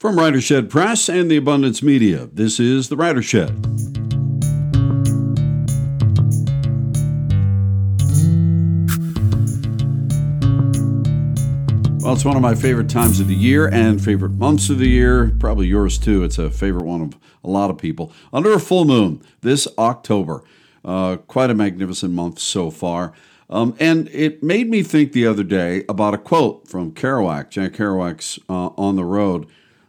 From Writer Shed Press and the Abundance Media, this is The Writer Shed. Well, it's one of my favorite times of the year and favorite months of the year. Probably yours, too. It's a favorite one of a lot of people. Under a full moon this October. Quite a magnificent month so far. And it made me think the other day about a quote from Kerouac, Jack Kerouac's On the Road.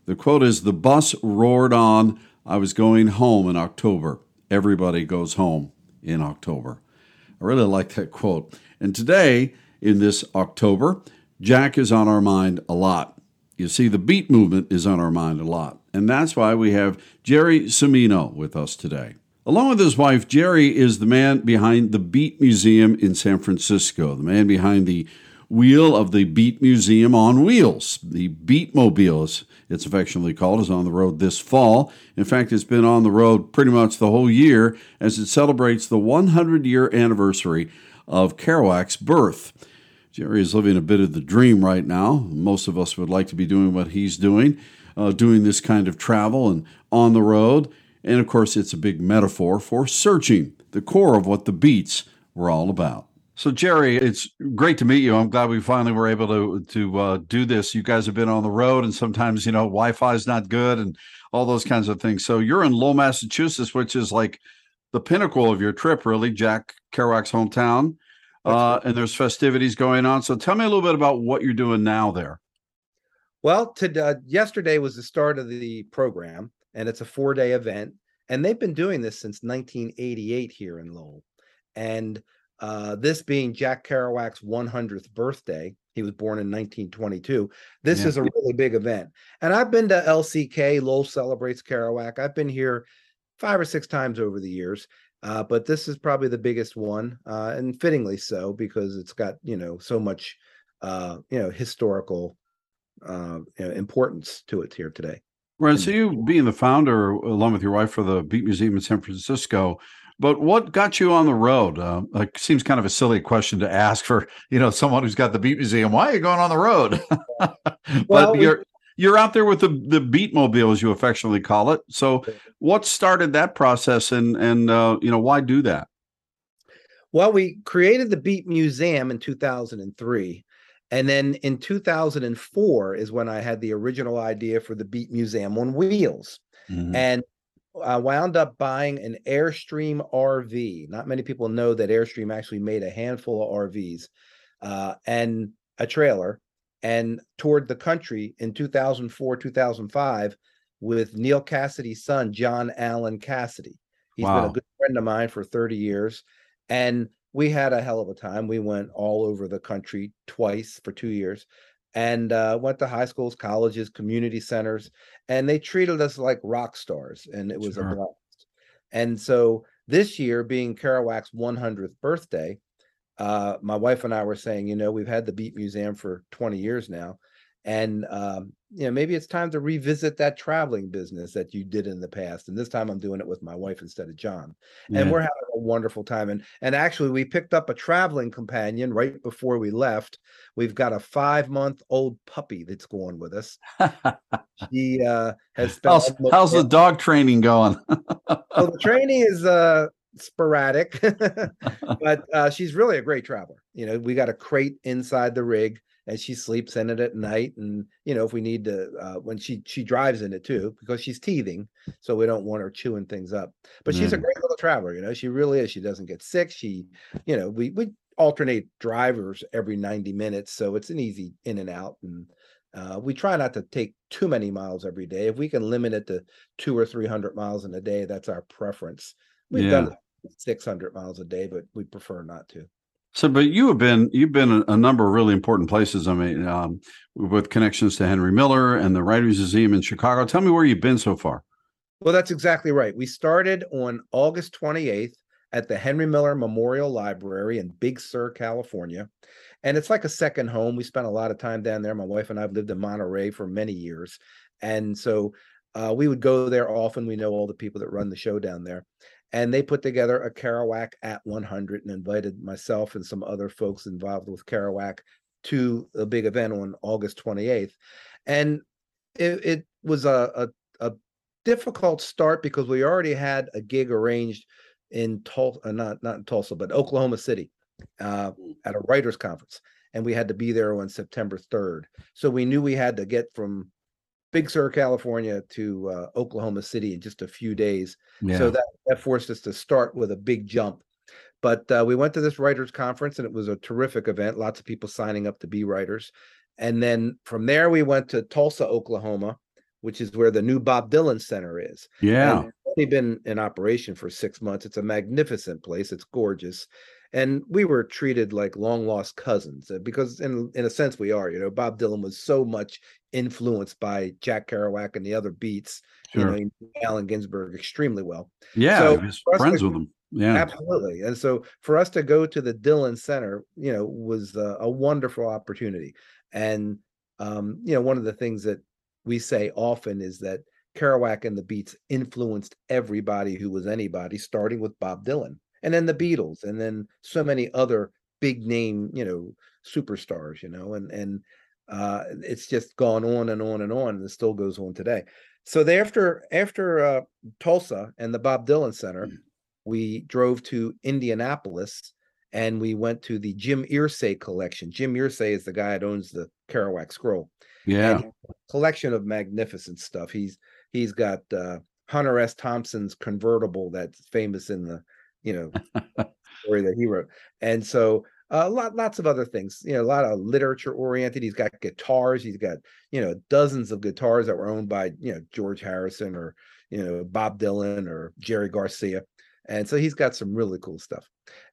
The quote is, "The bus roared on. I was going home in October. Everybody goes home in October." I really like that quote. And today, in this October, Jack is on our mind a lot. You see, the Beat movement is on our mind a lot. And that's why we have Jerry Cimino with us today. Along with his wife, Jerry is the man behind the Beat Museum in San Francisco, the man behind the wheel of the Beat Museum on wheels. The Beatmobile, as it's affectionately called, is on the road this fall. In fact, it's been on the road pretty much the whole year as it celebrates the 100-year anniversary of Kerouac's birth. Jerry is living a bit of the dream right now. Most of us would like to be doing what he's doing, doing this kind of travel and on the road. And, of course, it's a big metaphor for searching, the core of what the Beats were all about. So, Jerry, it's great to meet you. I'm glad we finally were able to do this. You guys have been on the road, and sometimes, you know, Wi-Fi is not good and all those kinds of things. So you're in Lowell, Massachusetts, which is like the pinnacle of your trip, really, Jack Kerouac's hometown. And there's festivities going on. So tell me a little bit about what you're doing now there. Well, yesterday was the start of the program, and it's a 4-day event. And they've been doing this since 1988 here in Lowell. And this being Jack Kerouac's 100th birthday, he was born in 1922. This is a really big event. And I've been to LCK, Lowell Celebrates Kerouac. I've been here 5 or 6 times over the years. But this is probably the biggest one, and fittingly so, because it's got, so much, historical importance to it here today. Right. So you being the founder, along with your wife, for the Beat Museum in San Francisco, but what got you on the road? It seems kind of a silly question to ask for, someone who's got the Beat Museum. Why are you going on the road? Well, you're out there with the Beatmobile, as you affectionately call it. So what started that process and why do that? Well, we created the Beat Museum in 2003. And then in 2004 is when I had the original idea for the Beat Museum on wheels. Mm-hmm. And I wound up buying an Airstream RV. Not many people know that Airstream actually made a handful of RVs and a trailer, and toured the country in 2004, 2005 with Neil Cassady's son, John Allen Cassady. He's been a good friend of mine for 30 years. And we had a hell of a time. We went all over the country twice for 2 years and went to high schools, colleges, community centers, and they treated us like rock stars. And it was a blast. And so this year, being Kerouac's 100th birthday, my wife and I were saying, we've had the Beat Museum for 20 years now. And, maybe it's time to revisit that traveling business that you did in the past. And this time I'm doing it with my wife instead of John. Yeah. And we're having a wonderful time. And actually, we picked up a traveling companion right before we left. We've got a 5-month-old puppy that's going with us. She has spent... How's the dog training going? So the training is... sporadic, but she's really a great traveler. We got a crate inside the rig, and she sleeps in it at night. And if we need to, when she drives in it too, because she's teething, so we don't want her chewing things up. But she's a great little traveler. She really is. She doesn't get sick. She, we alternate drivers every 90 minutes, so it's an easy in and out. And we try not to take too many miles every day. If we can limit it to 200 or 300 miles in a day, that's our preference. We've done 600 miles a day, but we prefer not to. So, but you've been a number of really important places. I mean, with connections to Henry Miller and the Writers Museum in Chicago. Tell me where you've been so far. Well, that's exactly right. We started on August 28th at the Henry Miller Memorial Library in Big Sur, California. And it's like a second home. We spent a lot of time down there. My wife and I have lived in Monterey for many years. And so we would go there often. We know all the people that run the show down there. And they put together a Kerouac at 100 and invited myself and some other folks involved with Kerouac to a big event on August 28th. And It was a difficult start because we already had a gig arranged in Tulsa, not in Tulsa, but Oklahoma City, at a writers' conference, and we had to be there on September 3rd. So we knew we had to get from Big Sur, California, to Oklahoma City in just a few days. Yeah. So that forced us to start with a big jump. But we went to this writers' conference, and it was a terrific event. Lots of people signing up to be writers. And then from there, we went to Tulsa, Oklahoma, which is where the new Bob Dylan Center is. Yeah. And they've been in operation for 6 months. It's a magnificent place. It's gorgeous. And we were treated like long lost cousins, because in a sense we are, Bob Dylan was so much influenced by Jack Kerouac and the other Beats, sure. You know, Allen Ginsberg extremely well. Yeah. So he was friends with him. Yeah, absolutely. And so for us to go to the Dylan Center, was a wonderful opportunity. And, one of the things that we say often is that Kerouac and the Beats influenced everybody who was anybody, starting with Bob Dylan, and then the Beatles, and then so many other big name, superstars, and it's just gone on and on and on, and it still goes on today. So after Tulsa and the Bob Dylan Center, we drove to Indianapolis, and we went to the Jim Irsay collection. Jim Irsay is the guy that owns the Kerouac Scroll. Yeah. And collection of magnificent stuff. He's got Hunter S. Thompson's convertible that's famous in the, story that he wrote. And so lots of other things, a lot of literature oriented. He's got guitars. He's got, dozens of guitars that were owned by, George Harrison or, Bob Dylan or Jerry Garcia. And so he's got some really cool stuff.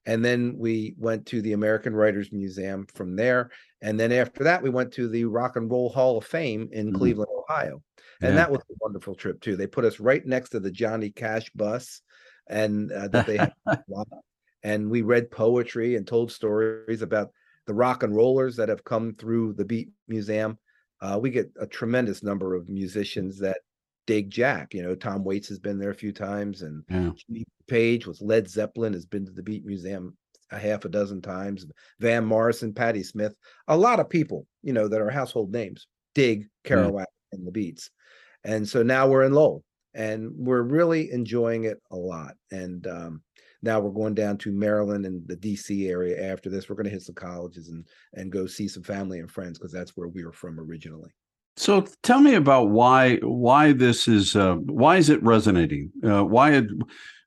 And then we went to the American Writers Museum from there. And then after that, we went to the Rock and Roll Hall of Fame in Cleveland, Ohio. And that was a wonderful trip, too. They put us right next to the Johnny Cash bus and that they had. And we read poetry and told stories about the rock and rollers that have come through the Beat Museum. We get a tremendous number of musicians that dig Jack. Tom Waits has been there a few times, and Jimmy Page with Led Zeppelin has been to the Beat Museum a half a dozen times. Van Morrison, Patti Smith, a lot of people, that are household names, dig Kerouac and the Beats. And so now we're in Lowell, and we're really enjoying it a lot. And now we're going down to Maryland and the DC area after this. We're going to hit some colleges and go see some family and friends, because that's where we were from originally. So tell me about why this is why is it resonating?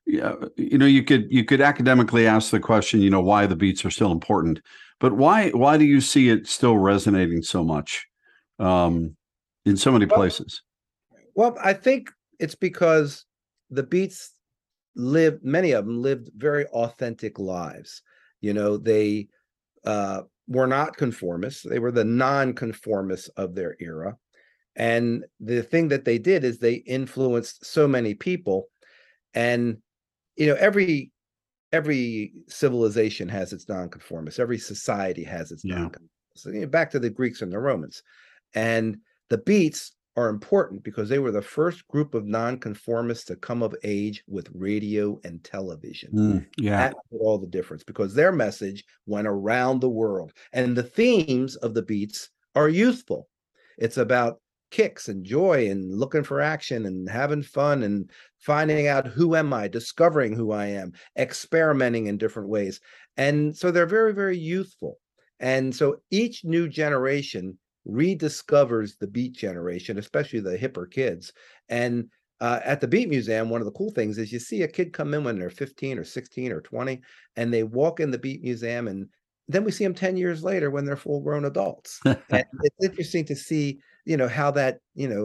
You could academically ask the question, why the Beats are still important, but why do you see it still resonating so much in so many places? Well, I think it's because the Beats many of them lived very authentic lives. They were not conformists. They were the non-conformists of their era. And the thing that they did is they influenced so many people. And, every civilization has its non-conformists. Every society has its non-conformists. Back to the Greeks and the Romans. And the Beats are important because they were the first group of non-conformists to come of age with radio and television. That made all the difference, because their message went around the world. And the themes of the Beats are youthful. It's about kicks and joy and looking for action and having fun and finding out who am I, discovering who I am, experimenting in different ways. And so they're very, very youthful. And so each new generation rediscovers the Beat generation, especially the hipper kids. And at the Beat Museum, one of the cool things is you see a kid come in when they're 15 or 16 or 20, and they walk in the Beat Museum, and then we see them 10 years later when they're full-grown adults. And it's interesting to see, how that,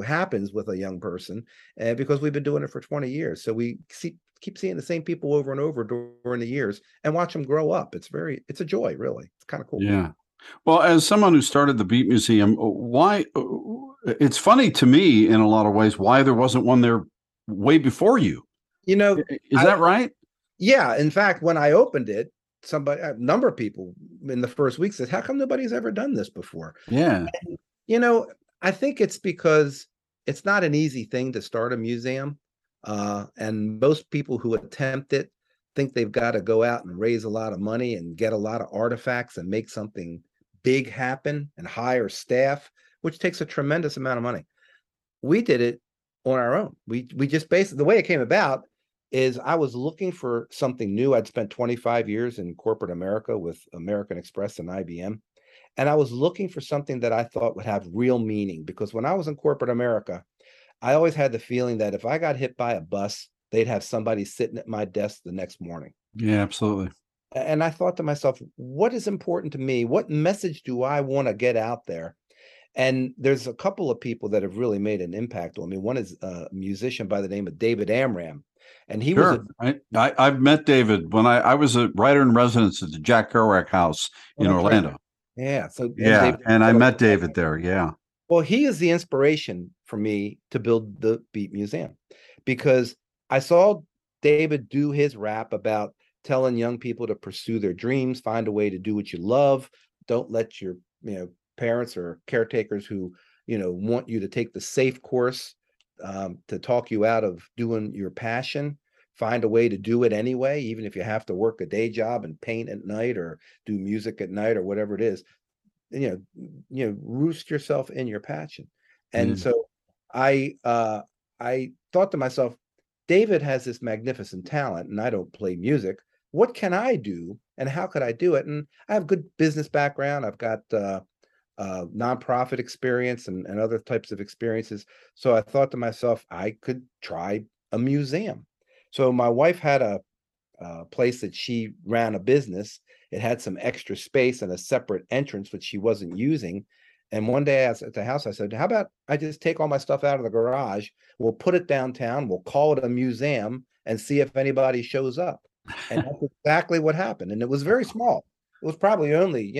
happens with a young person, because we've been doing it for 20 years. So we keep seeing the same people over and over during the years and watch them grow up. It's a joy, really. It's kind of cool. Yeah. Well, as someone who started the Beat Museum, it's funny to me in a lot of ways why there wasn't one there way before you. Is that right? Yeah. In fact, when I opened it, a number of people in the first week said, "How come nobody's ever done this before?" Yeah. And, I think it's because it's not an easy thing to start a museum. And most people who attempt it think they've got to go out and raise a lot of money and get a lot of artifacts and make something big happen and hire staff, which takes a tremendous amount of money. we did it on our own. We just basically, the way it came about is I was looking for something new. I'd spent 25 years in corporate America with American Express and IBM. And I was looking for something that I thought would have real meaning, because when I was in corporate America, I always had the feeling that if I got hit by a bus, they'd have somebody sitting at my desk the next morning. Yeah, absolutely. And I thought to myself, what is important to me? What message do I want to get out there? And there's a couple of people that have really made an impact on me. One is a musician by the name of David Amram. And he I've met David when I was a writer in residence at the Jack Kerouac house in Orlando. Right. Yeah. So yeah. And I met David there. Yeah. Well, he is the inspiration for me to build the Beat Museum, because I saw David do his rap about telling young people to pursue their dreams, find a way to do what you love. Don't let your parents or caretakers who want you to take the safe course to talk you out of doing your passion. Find a way to do it anyway, even if you have to work a day job and paint at night or do music at night or whatever it is. Roost yourself in your passion. And so I thought to myself, David has this magnificent talent, and I don't play music. What can I do, and how could I do it? And I have good business background. I've got nonprofit experience and other types of experiences. So I thought to myself, I could try a museum. So my wife had a place that she ran a business. It had some extra space and a separate entrance, which she wasn't using. And one day I was at the house, I said, how about I just take all my stuff out of the garage? We'll put it downtown. We'll call it a museum and see if anybody shows up. And that's exactly what happened. And it was very small. It was probably only,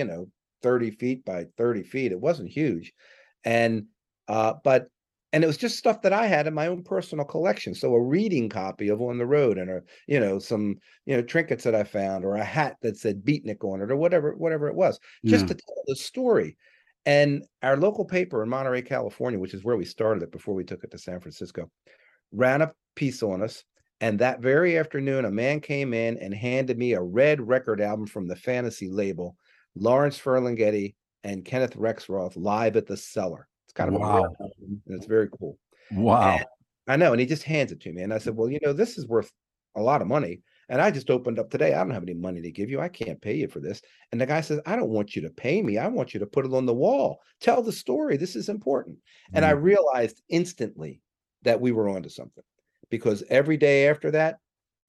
30 feet by 30 feet. It wasn't huge. And it was just stuff that I had in my own personal collection. So a reading copy of On the Road and, some, trinkets that I found, or a hat that said Beatnik on it, or whatever it was, just to tell the story. And our local paper in Monterey, California, which is where we started it before we took it to San Francisco, ran a piece on us. And that very afternoon, a man came in and handed me a red record album from the Fantasy label, Lawrence Ferlinghetti and Kenneth Rexroth, Live at the Cellar. It's kind of a weird album, and it's very cool. Wow. And I know. And he just hands it to me. And I said, well, this is worth a lot of money. And I just opened up today. I don't have any money to give you. I can't pay you for this. And the guy says, I don't want you to pay me. I want you to put it on the wall. Tell the story. This is important. And I realized instantly that we were onto something, because every day after that,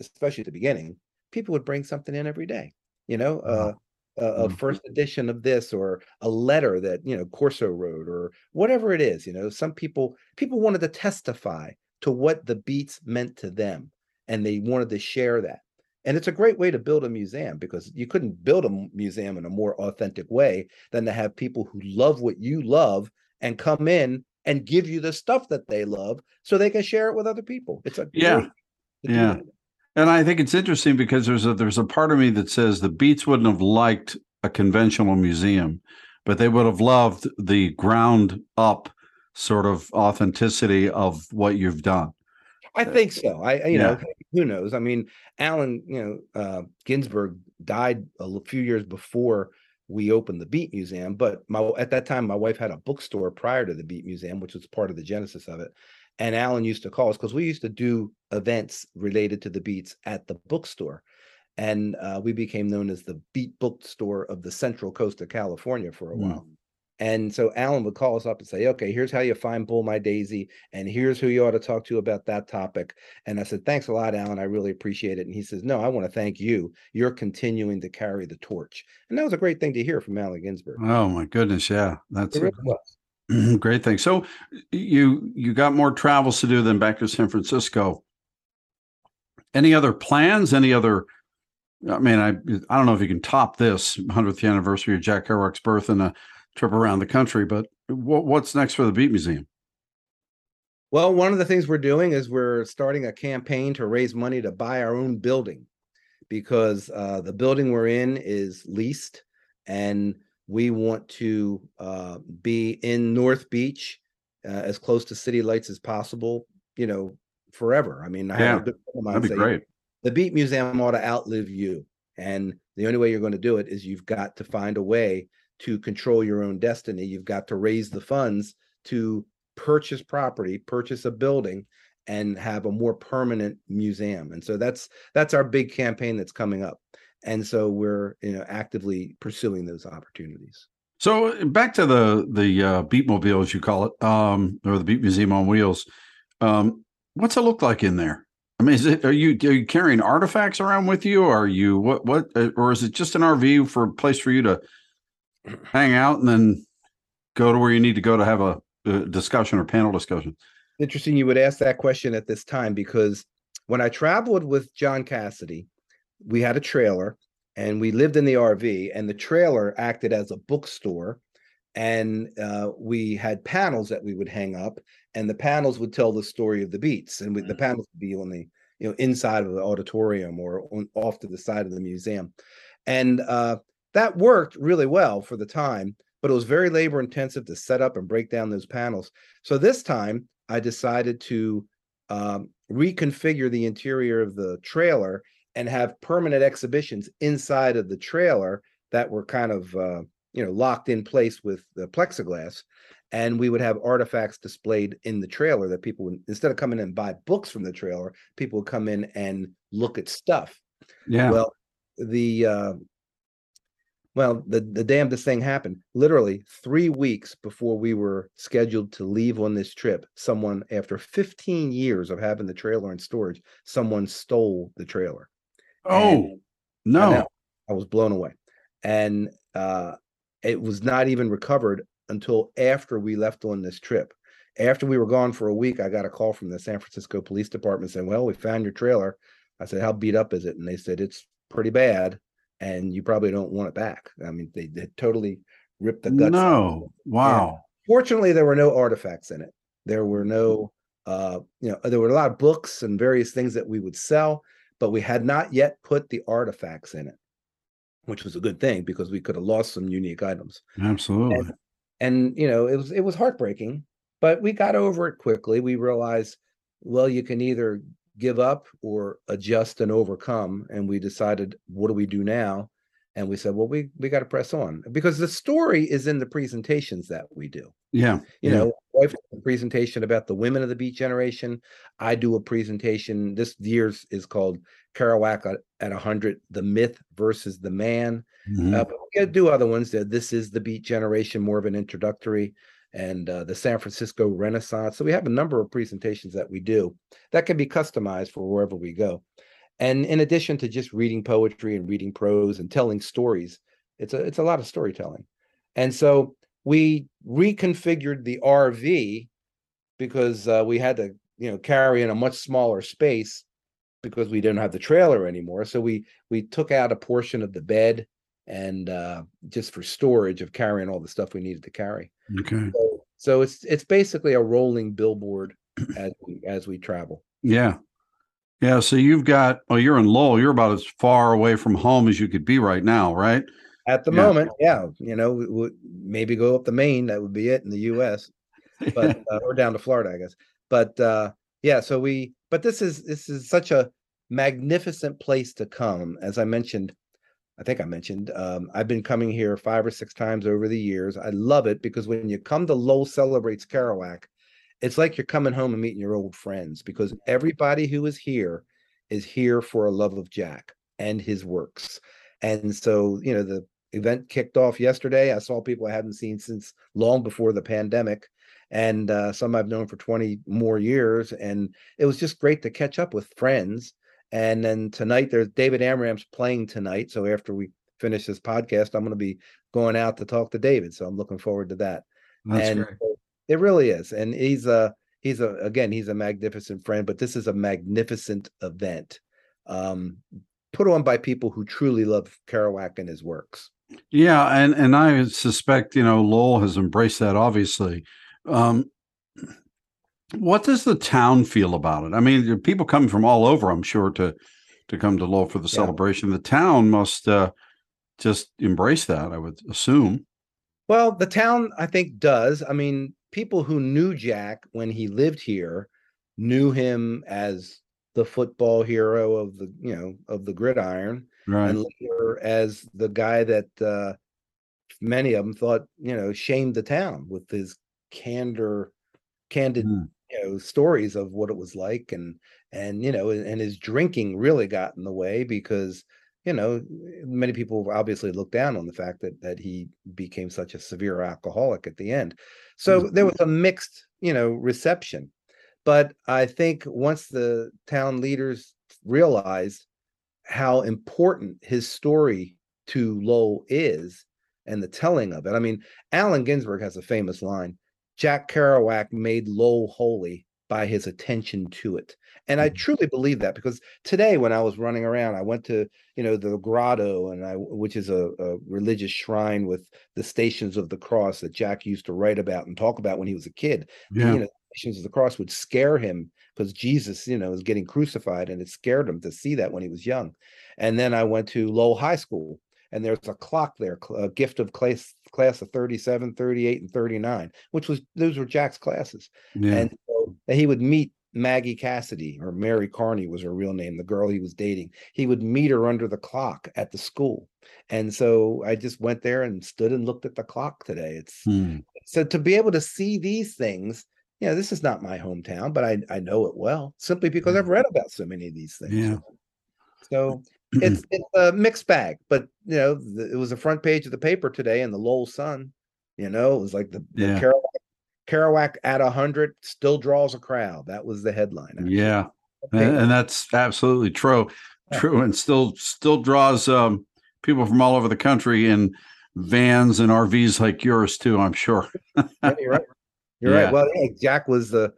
especially at the beginning, people would bring something in every day, a first edition of this, or a letter that Corso wrote, or whatever it is. Some people wanted to testify to what the Beats meant to them, and they wanted to share that. And it's a great way to build a museum, because you couldn't build a museum in a more authentic way than to have people who love what you love and come in and give you the stuff that they love so they can share it with other people. It's a great. And I think it's interesting, because there's a part of me that says the Beats wouldn't have liked a conventional museum, but they would have loved the ground up sort of authenticity of what you've done. I think so. I know, who knows? I mean, Allen, Ginsberg died a few years before we opened the Beat Museum. But at that time, my wife had a bookstore prior to the Beat Museum, which was part of the genesis of it. And Alan used to call us, because we used to do events related to the Beats at the bookstore. And we became known as the Beat Bookstore of the Central Coast of California for a while. And so Alan would call us up and say, okay, here's how you find Bull My Daisy, and here's who you ought to talk to about that topic. And I said, thanks a lot, Alan. I really appreciate it. And he says, no, I want to thank you. You're continuing to carry the torch. And that was a great thing to hear from Allen Ginsberg. Oh, my goodness. Yeah, that's it. Really was. Great thing. So you got more travels to do than back to San Francisco. Any other plans? Any other? I mean, I don't know if you can top this 100th anniversary of Jack Kerouac's birth and a trip around the country, but what's next for the Beat Museum? Well, one of the things we're doing is we're starting a campaign to raise money to buy our own building, because the building we're in is leased, and we want to be in North Beach, as close to city lights as possible, forever. I mean, I have a good friend of mine that'd be great. The Beat Museum ought to outlive you. And the only way you're going to do it is you've got to find a way to control your own destiny. You've got to raise the funds to purchase property, purchase a building, and have a more permanent museum. And so that's our big campaign that's coming up. And so we're, you know, actively pursuing those opportunities. So back to the Beatmobile, as you call it, or the Beat Museum on Wheels. What's it look like in there? I mean, are you carrying artifacts around with you? Or are you what or is it just an RV for a place for you to hang out and then go to where you need to go to have a discussion or panel discussion? Interesting you would ask that question at this time, because when I traveled with John Cassady, we had a trailer. And we lived in the RV, and the trailer acted as a bookstore, and we had panels that we would hang up, and the panels would tell the story of the Beats, and the panels would be on the, you know, inside of the auditorium or off to the side of the museum. And that worked really well for the time, but it was very labor intensive to set up and break down those panels. So this time I decided to reconfigure the interior of the trailer and have permanent exhibitions inside of the trailer that were kind of, you know, locked in place with the plexiglass. And we would have artifacts displayed in the trailer that people would, instead of coming in and buy books from the trailer, people would come in and look at stuff. Yeah. Well, the damnedest thing happened. Literally 3 weeks before we were scheduled to leave on this trip, someone, after 15 years of having the trailer in storage, someone stole the trailer. Oh, no. I was blown away. And it was not even recovered until after we left on this trip. After we were gone for a week, I got a call from the San Francisco Police Department saying, well, we found your trailer. I said, how beat up is it? And they said, it's pretty bad, and you probably don't want it back. I mean, they totally ripped the guts. No. Wow. And fortunately, there were no artifacts in it. There were no, there were a lot of books and various things that we would sell, but we had not yet put the artifacts in it, which was a good thing because we could have lost some unique items. Absolutely. And you know, it was heartbreaking, but we got over it quickly. We realized, well, you can either give up or adjust and overcome. And we decided, what do we do now? And we said, well, we got to press on, because the story is in the presentations that we do. Yeah. You know, I do a presentation about the women of the Beat generation. I do a presentation, this year's is called Kerouac at 100, The Myth versus the Man. Mm-hmm. But we got to do other ones. This is the Beat generation, more of an introductory, and the San Francisco Renaissance. So we have a number of presentations that we do that can be customized for wherever we go. And in addition to just reading poetry and reading prose and telling stories, it's a lot of storytelling. And so we reconfigured the RV because we had to, you know, carry in a much smaller space because we didn't have the trailer anymore. So we took out a portion of the bed and just for storage of carrying all the stuff we needed to carry. Okay. So it's basically a rolling billboard as we travel. Yeah. Yeah, so you've got, you're in Lowell. You're about as far away from home as you could be right now, right? At the moment, yeah. You know, we maybe go up the Maine. That would be it in the U.S. But or down to Florida, I guess. But so this is such a magnificent place to come. As I mentioned, I've been coming here 5 or 6 times over the years. I love it because when you come to Lowell Celebrates Kerouac, it's like you're coming home and meeting your old friends, because everybody who is here for a love of Jack and his works. And so, you know, the event kicked off yesterday. I saw people I hadn't seen since long before the pandemic, and some I've known for 20 more years. And it was just great to catch up with friends. And then tonight there's David Amram's playing tonight. So after we finish this podcast, I'm going to be going out to talk to David. So I'm looking forward to that. That's great. It really is. And he's a magnificent friend, but this is a magnificent event put on by people who truly love Kerouac and his works. Yeah. And I suspect, you know, Lowell has embraced that, obviously. What does the town feel about it? I mean, people come from all over, I'm sure, to come to Lowell for the celebration. The town must just embrace that, I would assume. Well, the town, I think, does. I mean, people who knew Jack when he lived here knew him as the football hero of the gridiron, right, and later as the guy that many of them thought, you know, shamed the town with his candor candid stories of what it was like, and you know, and his drinking really got in the way because, you know, many people obviously looked down on the fact that he became such a severe alcoholic at the end. So there was a mixed, you know, reception. But I think once the town leaders realized how important his story to Lowell is and the telling of it. I mean, Allen Ginsberg has a famous line, Jack Kerouac made Lowell holy by his attention to it. And I truly believe that, because today when I was running around, I went to, you know, the grotto, and which is a religious shrine with the Stations of the Cross that Jack used to write about and talk about when he was a kid. Yeah. You know, Stations of the Cross would scare him because Jesus, you know, is getting crucified, and it scared him to see that when he was young. And then I went to Lowell High School, and there's a clock there, a gift of class of 37, 38, and 39, which was, those were Jack's classes. Yeah. And so he would meet Maggie Cassidy, or Mary Carney was her real name, the girl he was dating. He would meet her under the clock at the school. And so I just went there and stood and looked at the clock today. It's so to be able to see these things. Yeah, this is not my hometown, but I know it well, simply because I've read about so many of these things. Yeah. So it's a mixed bag, but you know, it was the front page of the paper today in the Lowell Sun. You know, it was like the Kerouac at 100 still draws a crowd. That was the headline. Actually. Yeah, and that's absolutely true, and still draws people from all over the country in vans and RVs like yours too. I'm sure. Yeah, you're right. You're right. Well, yeah, Jack was the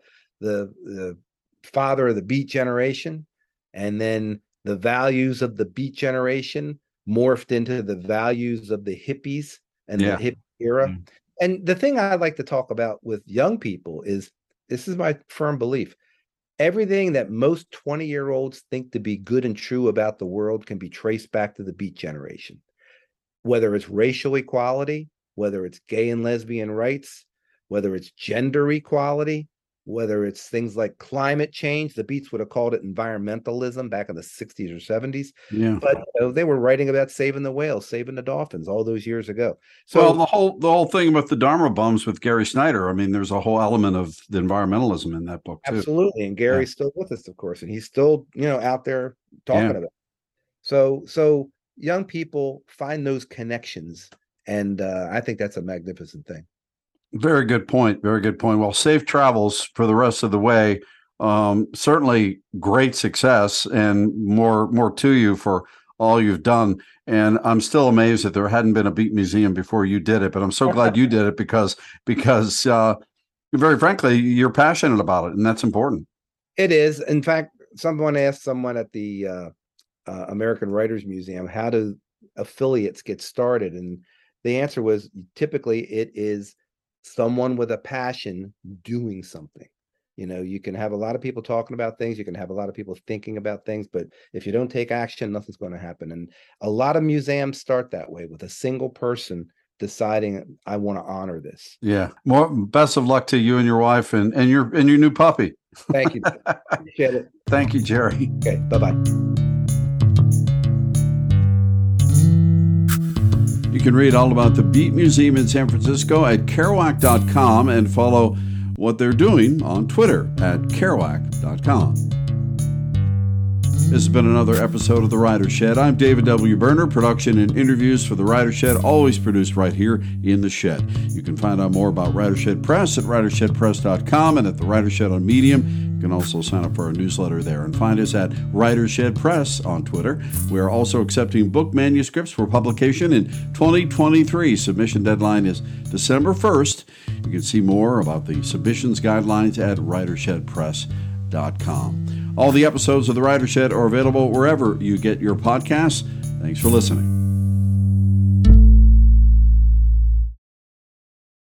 father of the Beat generation, and then the values of the Beat generation morphed into the values of the hippies and the hippie era. Mm-hmm. And the thing I like to talk about with young people is, this is my firm belief, everything that most 20-year-olds think to be good and true about the world can be traced back to the Beat generation, whether it's racial equality, whether it's gay and lesbian rights, whether it's gender equality, whether it's things like climate change. The Beats would have called it environmentalism back in the 60s or 70s. Yeah. But you know, they were writing about saving the whales, saving the dolphins all those years ago. So well, the whole thing about the Dharma bombs with Gary Snyder, I mean, there's a whole element of the environmentalism in that book, too. Absolutely. And Gary's still with us, of course, and he's still, you know, out there talking about it. So young people find those connections, and I think that's a magnificent thing. Very good point. Very good point. Well, safe travels for the rest of the way. Certainly great success, and more to you for all you've done. And I'm still amazed that there hadn't been a Beat Museum before you did it, but I'm so glad you did it because very frankly, you're passionate about it, and that's important. It is. In fact, someone asked someone at the American Writers Museum, how do affiliates get started? And the answer was, typically it is someone with a passion doing something. You know, you can have a lot of people talking about things, you can have a lot of people thinking about things, but if you don't take action, nothing's going to happen. And a lot of museums start that way, with a single person deciding, I want to honor this. Well, best of luck to you and your wife and your new puppy. Thank you. Appreciate it. Thank you, Jerry. Okay, bye-bye. You can read all about the Beat Museum in San Francisco at Kerouac.com, and follow what they're doing on Twitter at Kerouac.com. This has been another episode of The Writer Shed. I'm David W. Berner. Production and interviews for The Writer Shed always produced right here in the shed. You can find out more about Writer Shed Press at writershedpress.com, and at The Writer Shed on Medium. You can also sign up for our newsletter there, and find us at Writer Shed Press on Twitter. We are also accepting book manuscripts for publication in 2023. Submission deadline is December 1st. You can see more about the submissions guidelines at writershedpress.com. All the episodes of The Writer Shed are available wherever you get your podcasts. Thanks for listening.